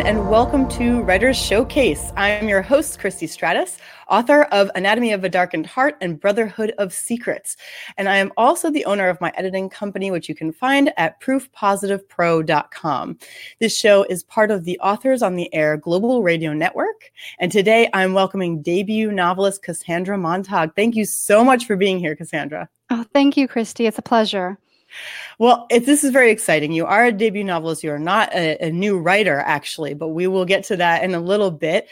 everyone, and welcome to Writers Showcase. I'm your host, Christie Stratos, author of Anatomy of a Darkened Heart and Brotherhood of Secrets. And I am also the owner of my editing company, which you can find at proofpositivepro.com. This show is part of the Authors on the Air Global Radio Network. And today I'm welcoming debut novelist Kassandra Montag. Thank you so much for being here, Kassandra. Oh, thank you, Christie. It's a pleasure. Well, this is very exciting. You are a debut novelist. You are not a new writer, actually, but we will get to that in a little bit.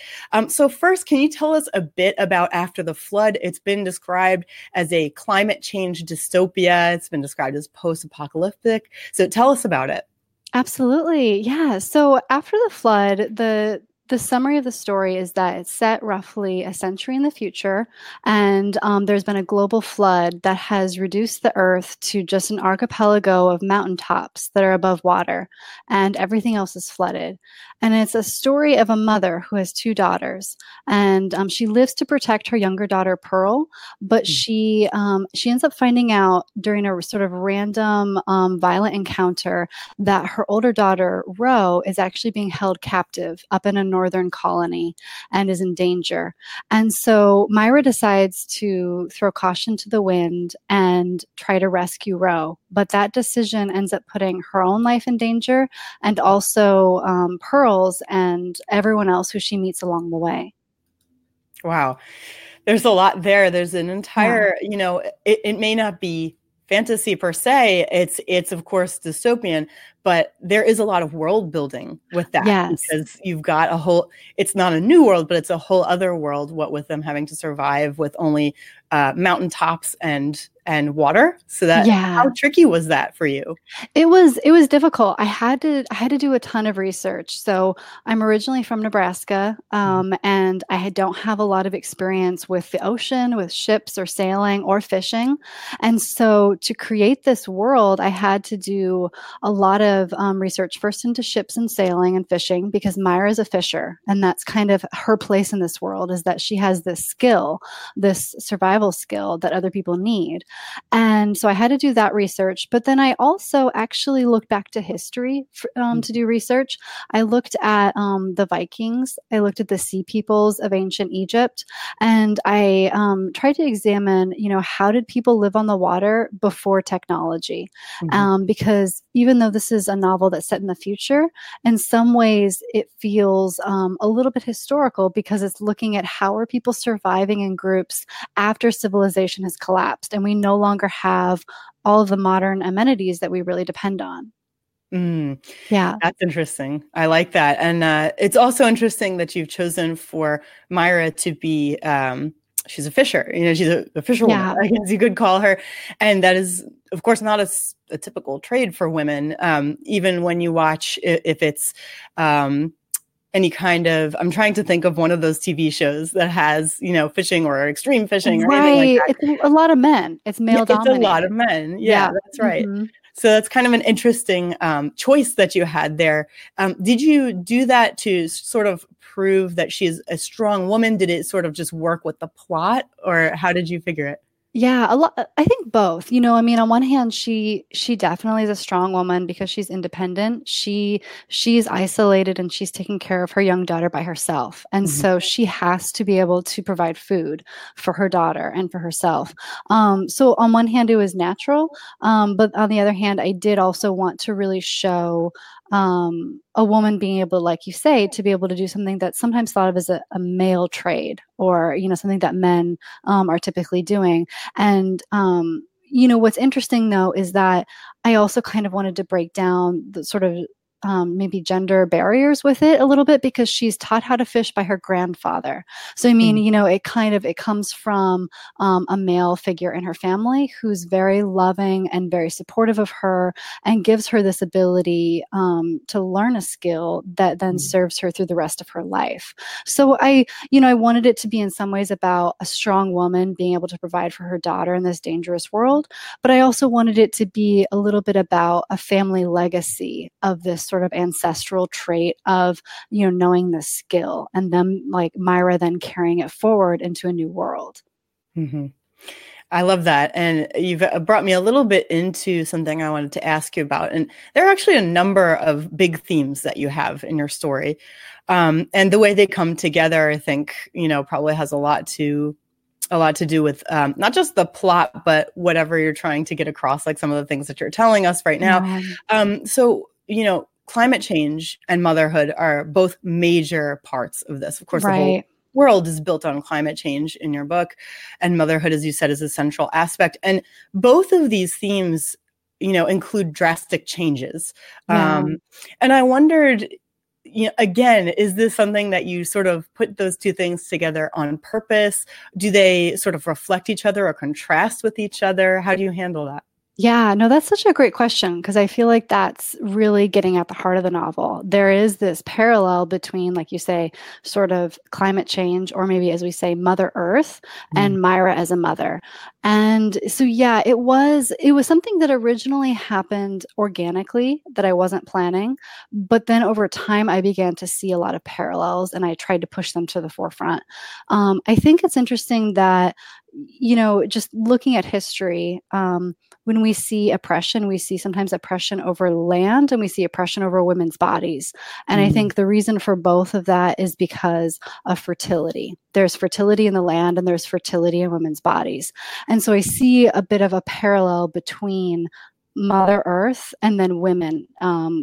So first, can you tell us a bit about After the Flood? It's been described as a climate change dystopia. It's been described as post-apocalyptic. So tell us about it. Absolutely. Yeah. So After the Flood, the summary of the story is that it's set roughly a century in the future, and there's been a global flood that has reduced the earth to just an archipelago of mountaintops that are above water, and everything else is flooded. And it's a story of a mother who has two daughters, and she lives to protect her younger daughter, Pearl, but she ends up finding out during a sort of random violent encounter that her older daughter, Ro, is actually being held captive up in a northern colony and is in danger. And so Myra decides to throw caution to the wind and try to rescue Ro. But that decision ends up putting her own life in danger, and also Pearl's and everyone else who she meets along the way. Wow. There's a lot there. There's an entire, yeah. You know, it may not be fantasy per se. It's of course dystopian, but there is a lot of world building with that. Yes. Because you've got a whole, it's not a new world, but it's a whole other world, what with them having to survive with only mountaintops and water. So that, yeah. How tricky was that for you? It was difficult. I had to do a ton of research. So I'm originally from Nebraska, and I don't have a lot of experience with the ocean, with ships or sailing or fishing. And so to create this world, I had to do a lot of research first into ships and sailing and fishing, because Myra is a fisher, and that's kind of her place in this world, is that she has this skill, this survival skill that other people need. And so I had to do that research. But then I also actually looked back to history to do research. I looked at the Vikings. I looked at the sea peoples of ancient Egypt. And I tried to examine, you know, how did people live on the water before technology? Mm-hmm. Because even though this is a novel that's set in the future, in some ways it feels a little bit historical, because it's looking at how are people surviving in groups after civilization has collapsed and we no longer have all of the modern amenities that we really depend on. Mm. Yeah. That's interesting. I like that. And it's also interesting that you've chosen for Myra to be, she's a fisher, you know, she's a fisherwoman, yeah. I guess you could call her. And that is, of course, not a typical trade for women. Even when you watch, if it's, any kind of, I'm trying to think of one of those TV shows that has, you know, fishing or extreme fishing, right, or anything like that. It's a lot of men. It's male dominated. It's a lot of men. Yeah, that's right. Mm-hmm. So that's kind of an interesting choice that you had there. Did you do that to sort of prove that she's a strong woman? Did it sort of just work with the plot, or how did you figure it? Yeah, a lot. I think both. You know, I mean, on one hand, she definitely is a strong woman because she's independent. She's isolated, and she's taking care of her young daughter by herself. And mm-hmm. so she has to be able to provide food for her daughter and for herself. So on one hand, it was natural. But on the other hand, I did also want to really show a woman being able, like you say, to be able to do something that's sometimes thought of as a male trade, or, you know, something that men are typically doing. And, you know, what's interesting, though, is that I also kind of wanted to break down the sort of maybe gender barriers with it a little bit, because she's taught how to fish by her grandfather. So, I mean, you know, it comes from a male figure in her family who's very loving and very supportive of her, and gives her this ability to learn a skill that then serves her through the rest of her life. So I wanted it to be in some ways about a strong woman being able to provide for her daughter in this dangerous world. But I also wanted it to be a little bit about a family legacy of this sort of ancestral trait of, you know, knowing the skill, and them, like Myra, then carrying it forward into a new world. Mm-hmm. I love that. And you've brought me a little bit into something I wanted to ask you about. And there are actually a number of big themes that you have in your story. And the way they come together, I think, you know, probably has a lot to do with not just the plot, but whatever you're trying to get across, like some of the things that you're telling us right now. Mm-hmm. So, you know, climate change and motherhood are both major parts of this. Of course, right. The whole world is built on climate change in your book, and motherhood, as you said, is a central aspect. And both of these themes, you know, include drastic changes. Yeah. And I wondered, you know, again, is this something that you sort of put those two things together on purpose? Do they sort of reflect each other or contrast with each other? How do you handle that? Yeah, no, that's such a great question, because I feel like that's really getting at the heart of the novel. There is this parallel between, like you say, sort of climate change, or maybe as we say, Mother Earth, and Myra as a mother. And so, yeah, it was something that originally happened organically that I wasn't planning. But then over time, I began to see a lot of parallels, and I tried to push them to the forefront. I think it's interesting that, you know, just looking at history, when we see oppression, we see sometimes oppression over land, and we see oppression over women's bodies. And I think the reason for both of that is because of fertility. There's fertility in the land, and there's fertility in women's bodies. And so I see a bit of a parallel between Mother Earth and then women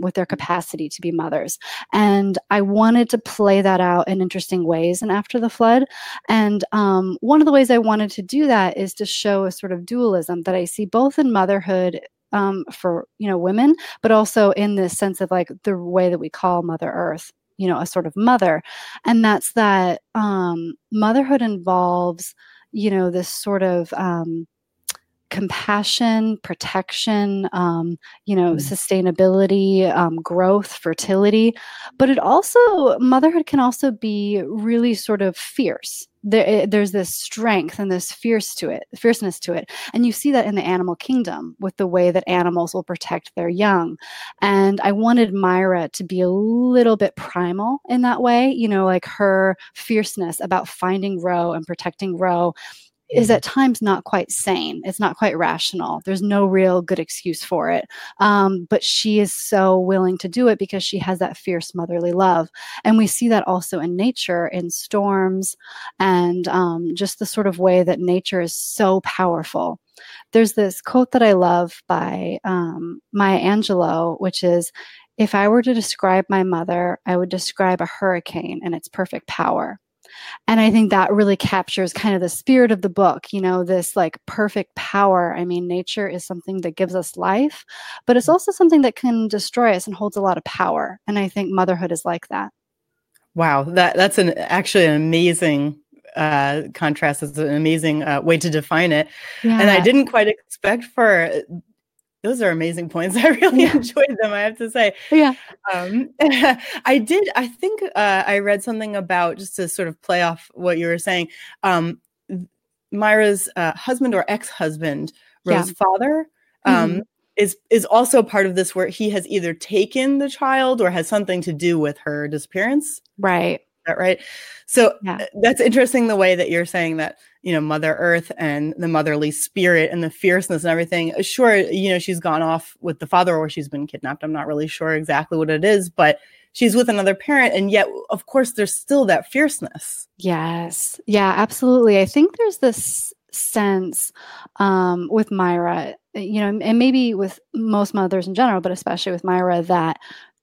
with their capacity to be mothers. And I wanted to play that out in interesting ways in After the Flood. And one of the ways I wanted to do that is to show a sort of dualism that I see both in motherhood for, you know, women, but also in this sense of like the way that we call Mother Earth, you know, a sort of mother. And that's that motherhood involves, you know, this sort of compassion, protection, you know, sustainability, growth, fertility. But it also, motherhood can also be really sort of fierce. There's this strength and this fierceness to it. And you see that in the animal kingdom with the way that animals will protect their young. And I wanted Myra to be a little bit primal in that way, you know, like her fierceness about finding Ro and protecting Ro is at times not quite sane. It's not quite rational. There's no real good excuse for it. But she is so willing to do it because she has that fierce motherly love. And we see that also in nature, in storms, and just the sort of way that nature is so powerful. There's this quote that I love by Maya Angelou, which is, "If I were to describe my mother, I would describe a hurricane and its perfect power." And I think that really captures kind of the spirit of the book, you know, this like perfect power. I mean, nature is something that gives us life, but it's also something that can destroy us and holds a lot of power. And I think motherhood is like that. Wow. That's actually an amazing contrast. It's an amazing way to define it. Yeah. And I didn't quite expect those are amazing points. I really enjoyed them, I have to say. Yeah. I think I read something about, just to sort of play off what you were saying, Myra's husband or ex-husband, Rose's father, is also part of this, where he has either taken the child or has something to do with her disappearance. Right. Right. So that's interesting, the way that you're saying that, you know, Mother Earth and the motherly spirit and the fierceness and everything. Sure, you know, she's gone off with the father, or she's been kidnapped. I'm not really sure exactly what it is, but she's with another parent. And yet, of course, there's still that fierceness. Yes. Yeah, absolutely. I think there's this sense with Myra, you know, and maybe with most mothers in general, but especially with Myra, that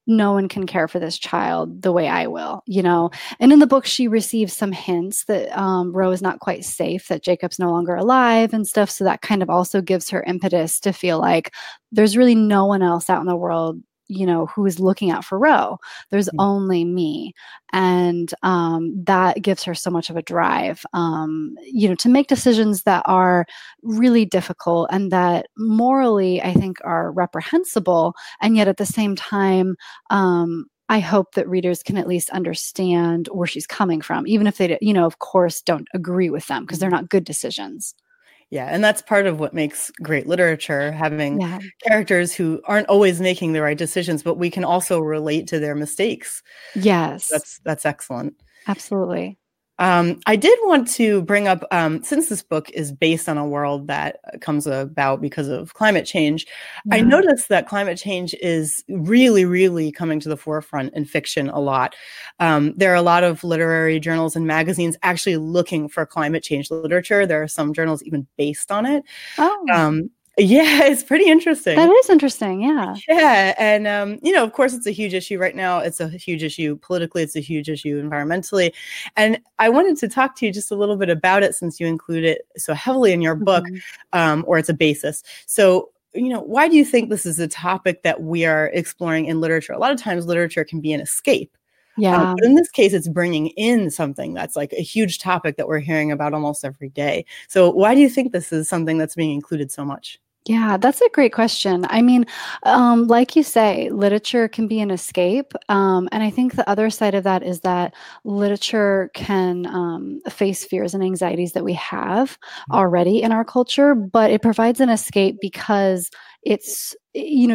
no one can care for this child the way I will, you know. And in the book, she receives some hints that Ro is not quite safe, that Jacob's no longer alive and stuff. So that kind of also gives her impetus to feel like there's really no one else out in the world, you know, who is looking out for Ro. There's only me. And that gives her so much of a drive, you know, to make decisions that are really difficult and that morally, I think, are reprehensible. And yet at the same time, I hope that readers can at least understand where she's coming from, even if they, you know, of course, don't agree with them, because they're not good decisions. Yeah. And that's part of what makes great literature, having characters who aren't always making the right decisions, but we can also relate to their mistakes. Yes. That's excellent. Absolutely. I did want to bring up, since this book is based on a world that comes about because of climate change, I noticed that climate change is really, really coming to the forefront in fiction a lot. There are a lot of literary journals and magazines actually looking for climate change literature. There are some journals even based on it. Oh. Yeah, it's pretty interesting. That is interesting, yeah. Yeah, and, of course, it's a huge issue right now. It's a huge issue politically. It's a huge issue environmentally. And I wanted to talk to you just a little bit about it since you include it so heavily in your book, or it's a basis. So, why do you think this is a topic that we are exploring in literature? A lot of times literature can be an escape. Yeah. But in this case, it's bringing in something that's like a huge topic that we're hearing about almost every day. So why do you think this is something that's being included so much? Yeah, that's a great question. I mean, like you say, literature can be an escape. And I think the other side of that is that literature can face fears and anxieties that we have already in our culture, but it provides an escape because it's,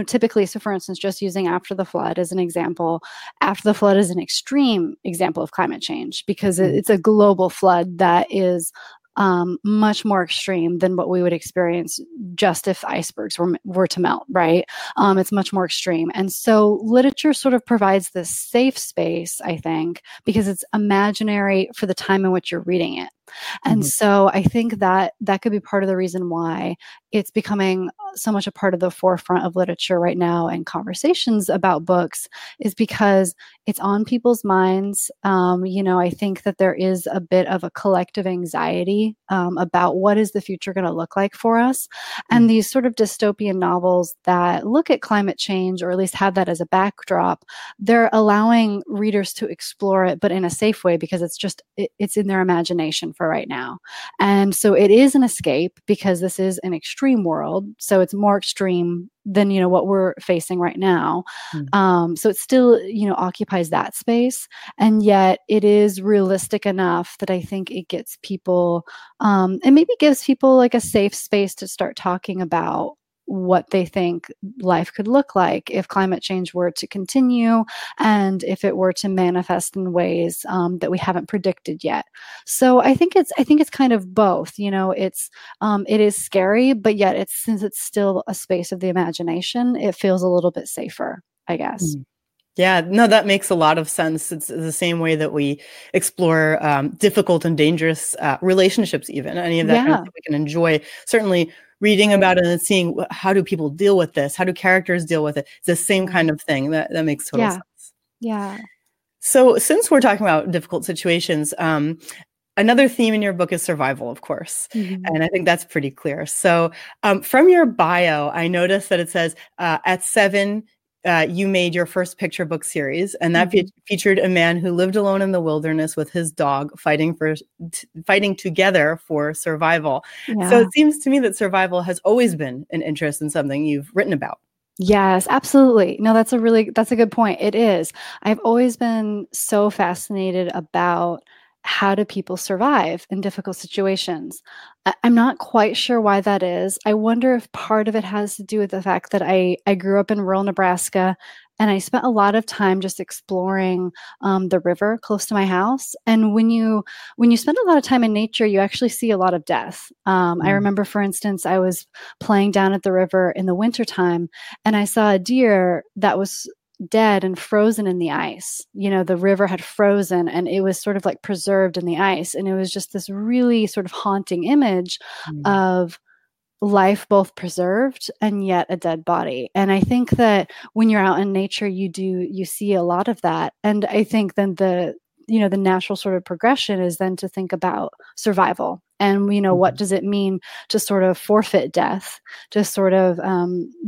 typically, so for instance, just using After the Flood as an example, After the Flood is an extreme example of climate change because it's a global flood that is much more extreme than what we would experience just if icebergs were to melt, right? It's much more extreme. And so literature sort of provides this safe space, I think, because it's imaginary for the time in which you're reading it. And so I think that could be part of the reason why it's becoming so much a part of the forefront of literature right now and conversations about books is because it's on people's minds. I think that there is a bit of a collective anxiety about what is the future going to look like for us. And these sort of dystopian novels that look at climate change, or at least have that as a backdrop, they're allowing readers to explore it, but in a safe way because it's just, it's in their imagination for right now. And so it is an escape because this is an extreme world. So it's more extreme than, what we're facing right now. So it still, occupies that space. And yet it is realistic enough that I think it gets people, and maybe gives people like a safe space to start talking about what they think life could look like if climate change were to continue and if it were to manifest in ways that we haven't predicted yet. So I think it's kind of both. It is scary, but yet since it's still a space of the imagination, it feels a little bit safer, I guess. Yeah, no, that makes a lot of sense. It's the same way that we explore difficult and dangerous relationships, even any of that kind of thing we can enjoy. Certainly, reading about it and seeing how do people deal with this? How do characters deal with it? It's the same kind of thing. That makes total sense. Yeah. So since we're talking about difficult situations, another theme in your book is survival, of course. And I think that's pretty clear. So from your bio, I noticed that it says at 7, you made your first picture book series, and that featured a man who lived alone in the wilderness with his dog, fighting together for survival. Yeah. So it seems to me that survival has always been an interest in something you've written about. Yes, absolutely. No, that's a good point. It is. I've always been so fascinated about how do people survive in difficult situations. I'm not quite sure why that is. I wonder if part of it has to do with the fact that I grew up in rural Nebraska, and I spent a lot of time just exploring the river close to my house. And when you spend a lot of time in nature, you actually see a lot of death. I remember, for instance, I was playing down at the river in the wintertime, and I saw a deer that was dead and frozen in the ice. The river had frozen and it was sort of like preserved in the ice. And it was just this really sort of haunting image of life both preserved and yet a dead body. And I think that when you're out in nature, you see a lot of that. And I think then the natural sort of progression is then to think about survival. And, what does it mean to sort of forfeit death, to sort of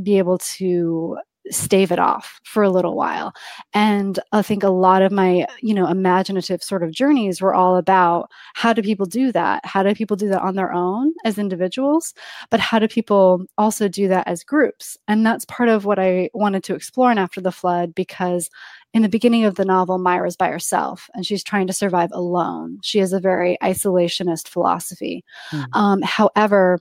be able to stave it off for a little while. And I think a lot of my, imaginative sort of journeys were all about how do people do that? How do people do that on their own as individuals? But how do people also do that as groups? And that's part of what I wanted to explore in After the Flood, because in the beginning of the novel, Myra's by herself and she's trying to survive alone. She has a very isolationist philosophy. However,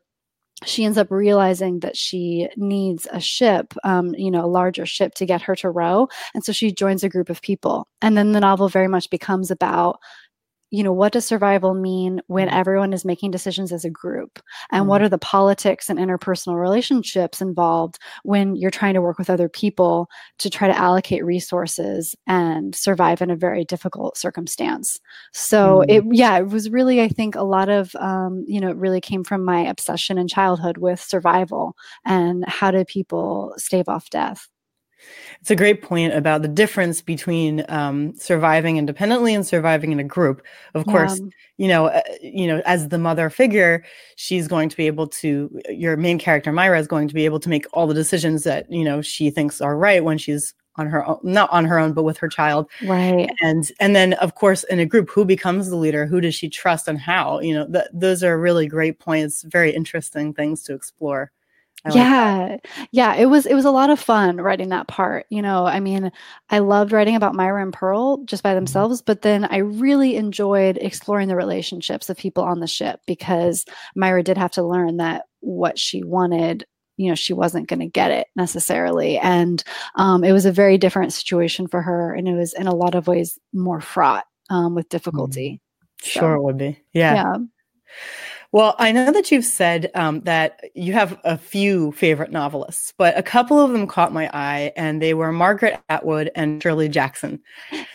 she ends up realizing that she needs a ship, a larger ship to get her to row. And so she joins a group of people. And then the novel very much becomes about you know, what does survival mean when everyone is making decisions as a group? And what are the politics and interpersonal relationships involved when you're trying to work with other people to try to allocate resources and survive in a very difficult circumstance? So it was really, I think a lot of, it really came from my obsession in childhood with survival and how do people stave off death. It's a great point about the difference between surviving independently and surviving in a group. Of course, as the mother figure, she's going to be able to, your main character, Myra, is going to be able to make all the decisions that, you know, she thinks are right when she's on her own, not on her own, but with her child. Right. And then, of course, in a group, who becomes the leader? Who does she trust and how? You know, those are really great points, very interesting things to explore. It was a lot of fun writing that part. You know, I mean, I loved writing about Myra and Pearl just by themselves, but then I really enjoyed exploring the relationships of people on the ship, because Myra did have to learn that what she wanted, you know, she wasn't going to get it necessarily. And it was a very different situation for her, and it was in a lot of ways more fraught with difficulty. Mm-hmm. Sure, so, it would be. Yeah. Well, I know that you've said that you have a few favorite novelists, but a couple of them caught my eye, and they were Margaret Atwood and Shirley Jackson.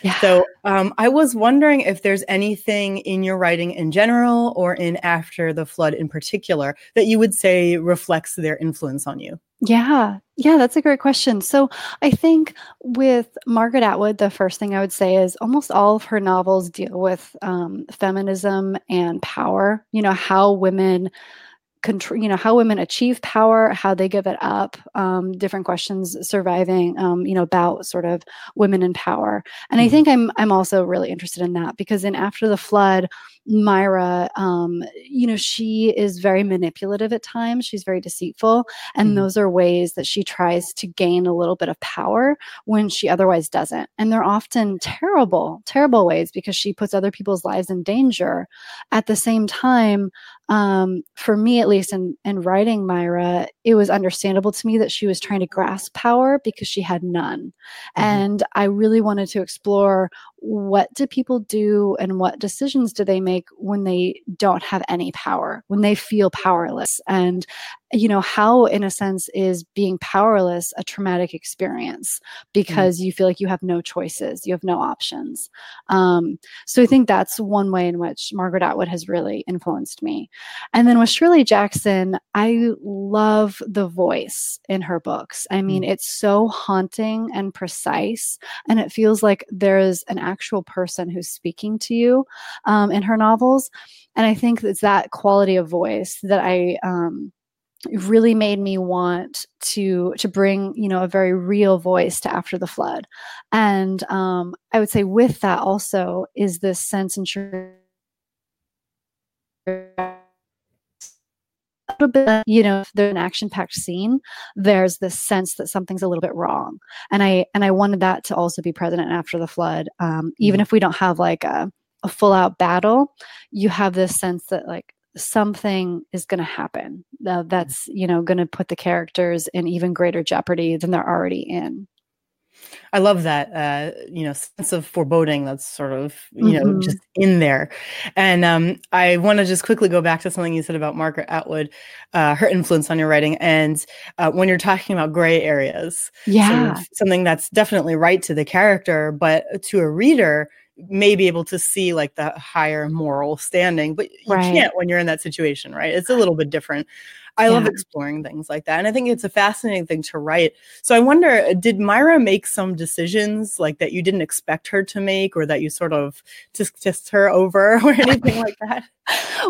Yeah. So I was wondering if there's anything in your writing in general or in After the Flood in particular that you would say reflects their influence on you. Yeah, that's a great question. So I think with Margaret Atwood, the first thing I would say is almost all of her novels deal with feminism and power, you know, how women control, you know, how women achieve power, how they give it up, different questions surviving, about sort of women in power. And I think I'm also really interested in that, because in After the Flood, Myra, she is very manipulative at times. She's very deceitful. And those are ways that she tries to gain a little bit of power when she otherwise doesn't. And they're often terrible, terrible ways, because she puts other people's lives in danger. At the same time, for me, at least in writing Myra, it was understandable to me that she was trying to grasp power because she had none. Mm-hmm. And I really wanted to explore, what do people do and what decisions do they make when they don't have any power, when they feel powerless? And, you know, how, in a sense, is being powerless a traumatic experience, because you feel like you have no choices, you have no options. So I think that's one way in which Margaret Atwood has really influenced me. And then with Shirley Jackson, I love the voice in her books. I mean, it's so haunting and precise, and it feels like there is an actual person who's speaking to you in her novels. And I think it's that quality of voice that I really made me want to bring, you know, a very real voice to After the Flood. And I would say with that also is this sense in bit, you know, if there's an action-packed scene, there's this sense that something's a little bit wrong, and I wanted that to also be present in After the Flood. Even if we don't have like a full-out battle, you have this sense that like something is going to happen that's, you know, going to put the characters in even greater jeopardy than they're already in. I love that, sense of foreboding that's sort of, just in there. And I want to just quickly go back to something you said about Margaret Atwood, her influence on your writing. And when you're talking about gray areas, something that's definitely right to the character, but to a reader may be able to see like the higher moral standing, but you can't when you're in that situation, right? It's a little bit different. I love exploring things like that. And I think it's a fascinating thing to write. So I wonder, did Myra make some decisions like that you didn't expect her to make, or that you sort of just her over or anything like that?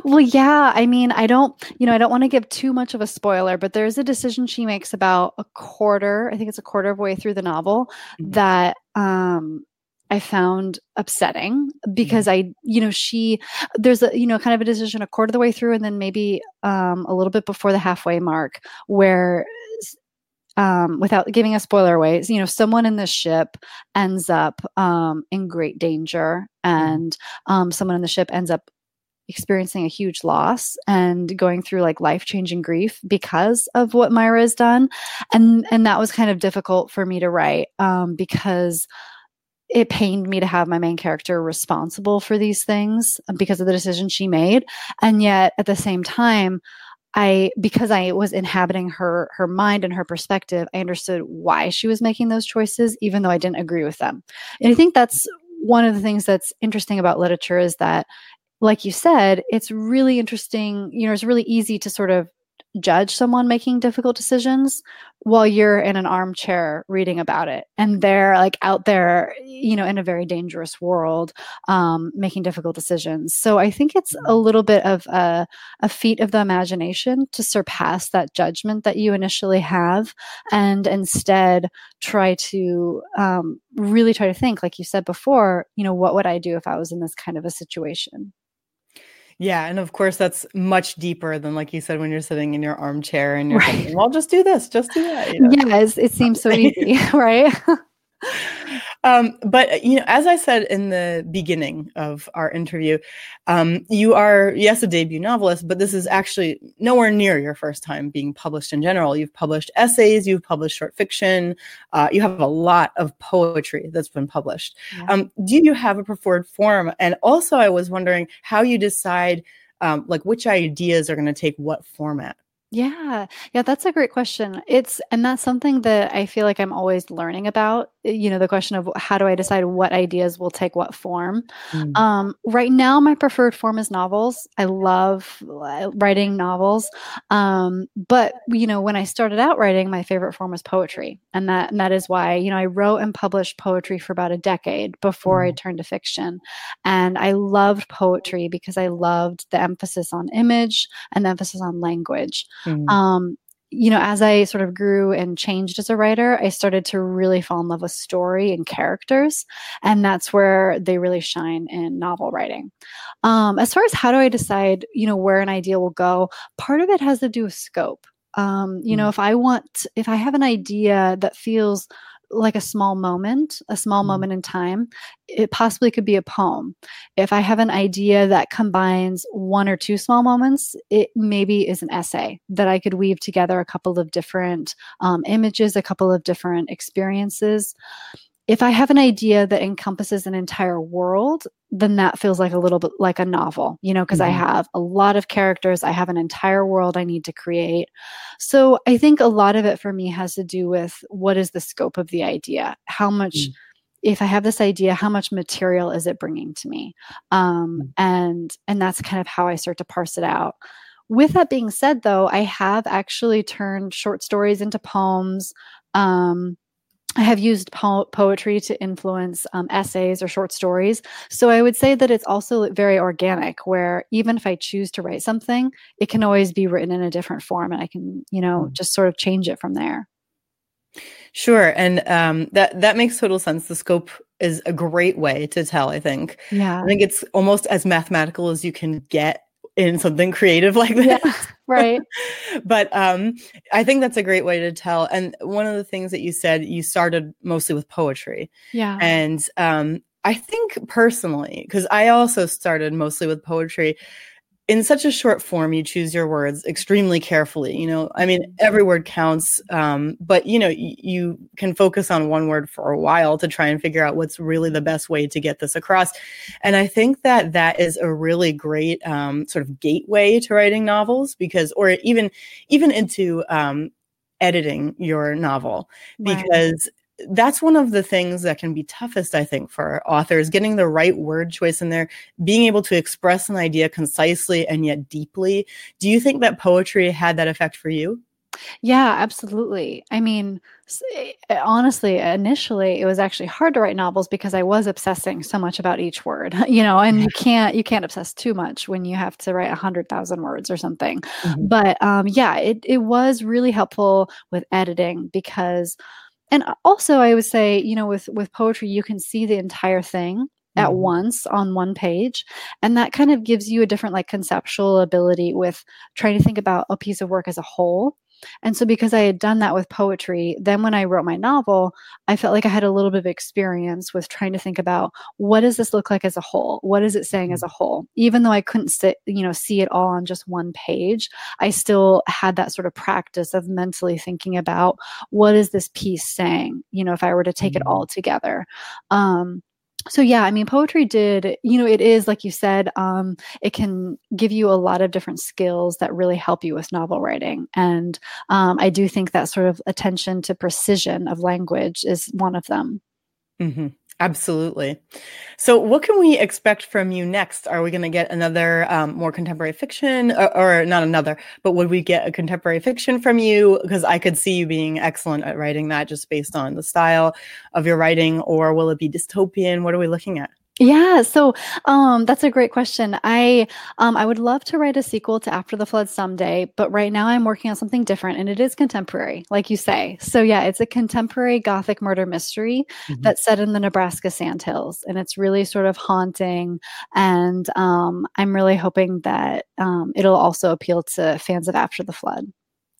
Well, yeah. I mean, I don't want to give too much of a spoiler, but there's a decision she makes about a quarter of the way through the novel that, I found upsetting, because kind of a decision a quarter of the way through, and then maybe a little bit before the halfway mark where, without giving a spoiler away, you know, someone in the ship ends up in great danger, and someone in the ship ends up experiencing a huge loss and going through like life-changing grief because of what Myra has done. And that was kind of difficult for me to write because it pained me to have my main character responsible for these things because of the decision she made. And yet at the same time, because I was inhabiting her mind and her perspective, I understood why she was making those choices, even though I didn't agree with them. And I think that's one of the things that's interesting about literature is that, like you said, it's really interesting. You know, it's really easy to sort of judge someone making difficult decisions while you're in an armchair reading about it. And they're like out there, you know, in a very dangerous world, making difficult decisions. So I think it's a little bit of a feat of the imagination to surpass that judgment that you initially have and instead try to really try to think, like you said before, you know, what would I do if I was in this kind of a situation? Yeah. And of course, that's much deeper than, like you said, when you're sitting in your armchair and you're thinking, well, just do this, just do that. You know? Yes, it seems so easy, right? But, you know, as I said in the beginning of our interview, you are, yes, a debut novelist, but this is actually nowhere near your first time being published in general. You've published essays, you've published short fiction, you have a lot of poetry that's been published. Yeah. Do you have a preferred form? And also, I was wondering how you decide, like, which ideas are going to take what format? Yeah, that's a great question. And that's something that I feel like I'm always learning about, you know, the question of how do I decide what ideas will take what form? Mm. Right now, my preferred form is novels. I love writing novels. But, you know, when I started out writing, my favorite form was poetry. And that is why, you know, I wrote and published poetry for about a decade before I turned to fiction. And I loved poetry because I loved the emphasis on image and the emphasis on language. Mm-hmm. You know, as I sort of grew and changed as a writer, I started to really fall in love with story and characters, and that's where they really shine in novel writing. As far as how do I decide, you know, where an idea will go, part of it has to do with scope. You know, if I have an idea that feels like a small moment in time, it possibly could be a poem. If I have an idea that combines one or two small moments, it maybe is an essay that I could weave together a couple of different images, a couple of different experiences. If I have an idea that encompasses an entire world, then that feels like a little bit like a novel, you know, because I have a lot of characters, I have an entire world I need to create. So I think a lot of it for me has to do with what is the scope of the idea? How much, if I have this idea, how much material is it bringing to me? And that's kind of how I start to parse it out. With that being said, though, I have actually turned short stories into poems. I have used poetry to influence essays or short stories. So I would say that it's also very organic, where even if I choose to write something, it can always be written in a different form, and I can, you know, just sort of change it from there. Sure. And that makes total sense. The scope is a great way to tell, I think. Yeah. I think it's almost as mathematical as you can get in something creative like this. Yeah, right. But I think that's a great way to tell. And one of the things that you said, you started mostly with poetry. Yeah. And I think personally, because I also started mostly with poetry, in such a short form, you choose your words extremely carefully. You know, I mean, every word counts, but, you know, you can focus on one word for a while to try and figure out what's really the best way to get this across. And I think that is a really great sort of gateway to writing novels, because, or even into editing your novel, because that's one of the things that can be toughest, I think, for authors, getting the right word choice in there, being able to express an idea concisely and yet deeply. Do you think that poetry had that effect for you? Yeah, absolutely. I mean, honestly, initially, it was actually hard to write novels because I was obsessing so much about each word, you know, and you can't obsess too much when you have to write 100,000 words or something. Mm-hmm. But yeah, it was really helpful with editing because... And also I would say, you know, with poetry, you can see the entire thing at once on one page. And that kind of gives you a different like conceptual ability with trying to think about a piece of work as a whole. And so because I had done that with poetry, then when I wrote my novel, I felt like I had a little bit of experience with trying to think about, what does this look like as a whole? What is it saying as a whole? Even though I couldn't see it all on just one page, I still had that sort of practice of mentally thinking about, what is this piece saying? You know, if I were to take it all together. So yeah, I mean, poetry did, it is, like you said, it can give you a lot of different skills that really help you with novel writing. And I do think that sort of attention to precision of language is one of them. Mm-hmm. Absolutely. So what can we expect from you next? Are we going to get another more contemporary fiction or not another, but would we get a contemporary fiction from you? Because I could see you being excellent at writing that just based on the style of your writing, or will it be dystopian? What are we looking at? Yeah. So, that's a great question. I would love to write a sequel to After the Flood someday, but right now I'm working on something different, and it is contemporary, like you say. So yeah, it's a contemporary Gothic murder mystery that's set in the Nebraska Sandhills, and it's really sort of haunting. And, I'm really hoping that, it'll also appeal to fans of After the Flood.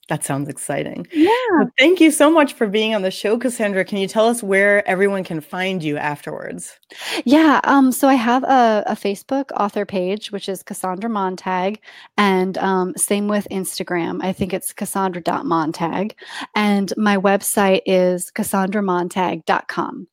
That sounds exciting. Yeah. Well, thank you so much for being on the show, Kassandra. Can you tell us where everyone can find you afterwards? Yeah. So I have a Facebook author page, which is Kassandra Montag. And same with Instagram. I think it's Kassandra.Montag. And my website is CassandraMontag.com.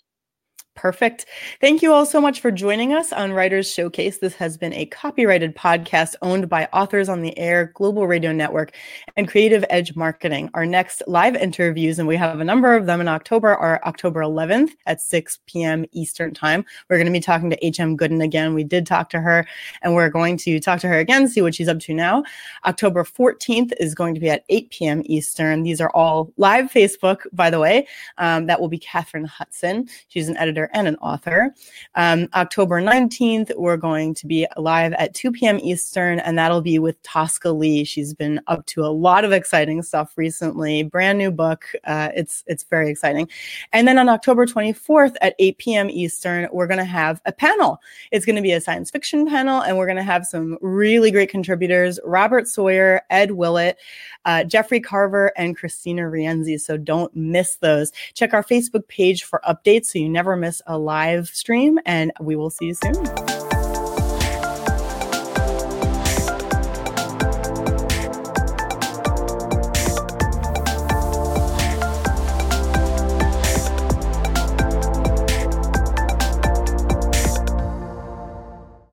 Perfect. Thank you all so much for joining us on Writers Showcase. This has been a copyrighted podcast owned by Authors on the Air Global Radio Network and Creative Edge Marketing. Our next live interviews, and we have a number of them in October, are October 11th at 6 p.m. Eastern Time. We're going to be talking to H.M. Gooden again. We did talk to her, and we're going to talk to her again, see what she's up to now. October 14th is going to be at 8 p.m. Eastern. These are all live Facebook, by the way. That will be Catherine Hudson. She's an editor and an author. October 19th, we're going to be live at 2 p.m. Eastern, and that'll be with Tosca Lee. She's been up to a lot of exciting stuff recently. Brand new book. It's very exciting. And then on October 24th at 8 p.m. Eastern, we're going to have a panel. It's going to be a science fiction panel, and we're going to have some really great contributors, Robert Sawyer, Ed Willett, Jeffrey Carver, and Christina Rienzi. So don't miss those. Check our Facebook page for updates so you never miss a live stream, and we will see you soon.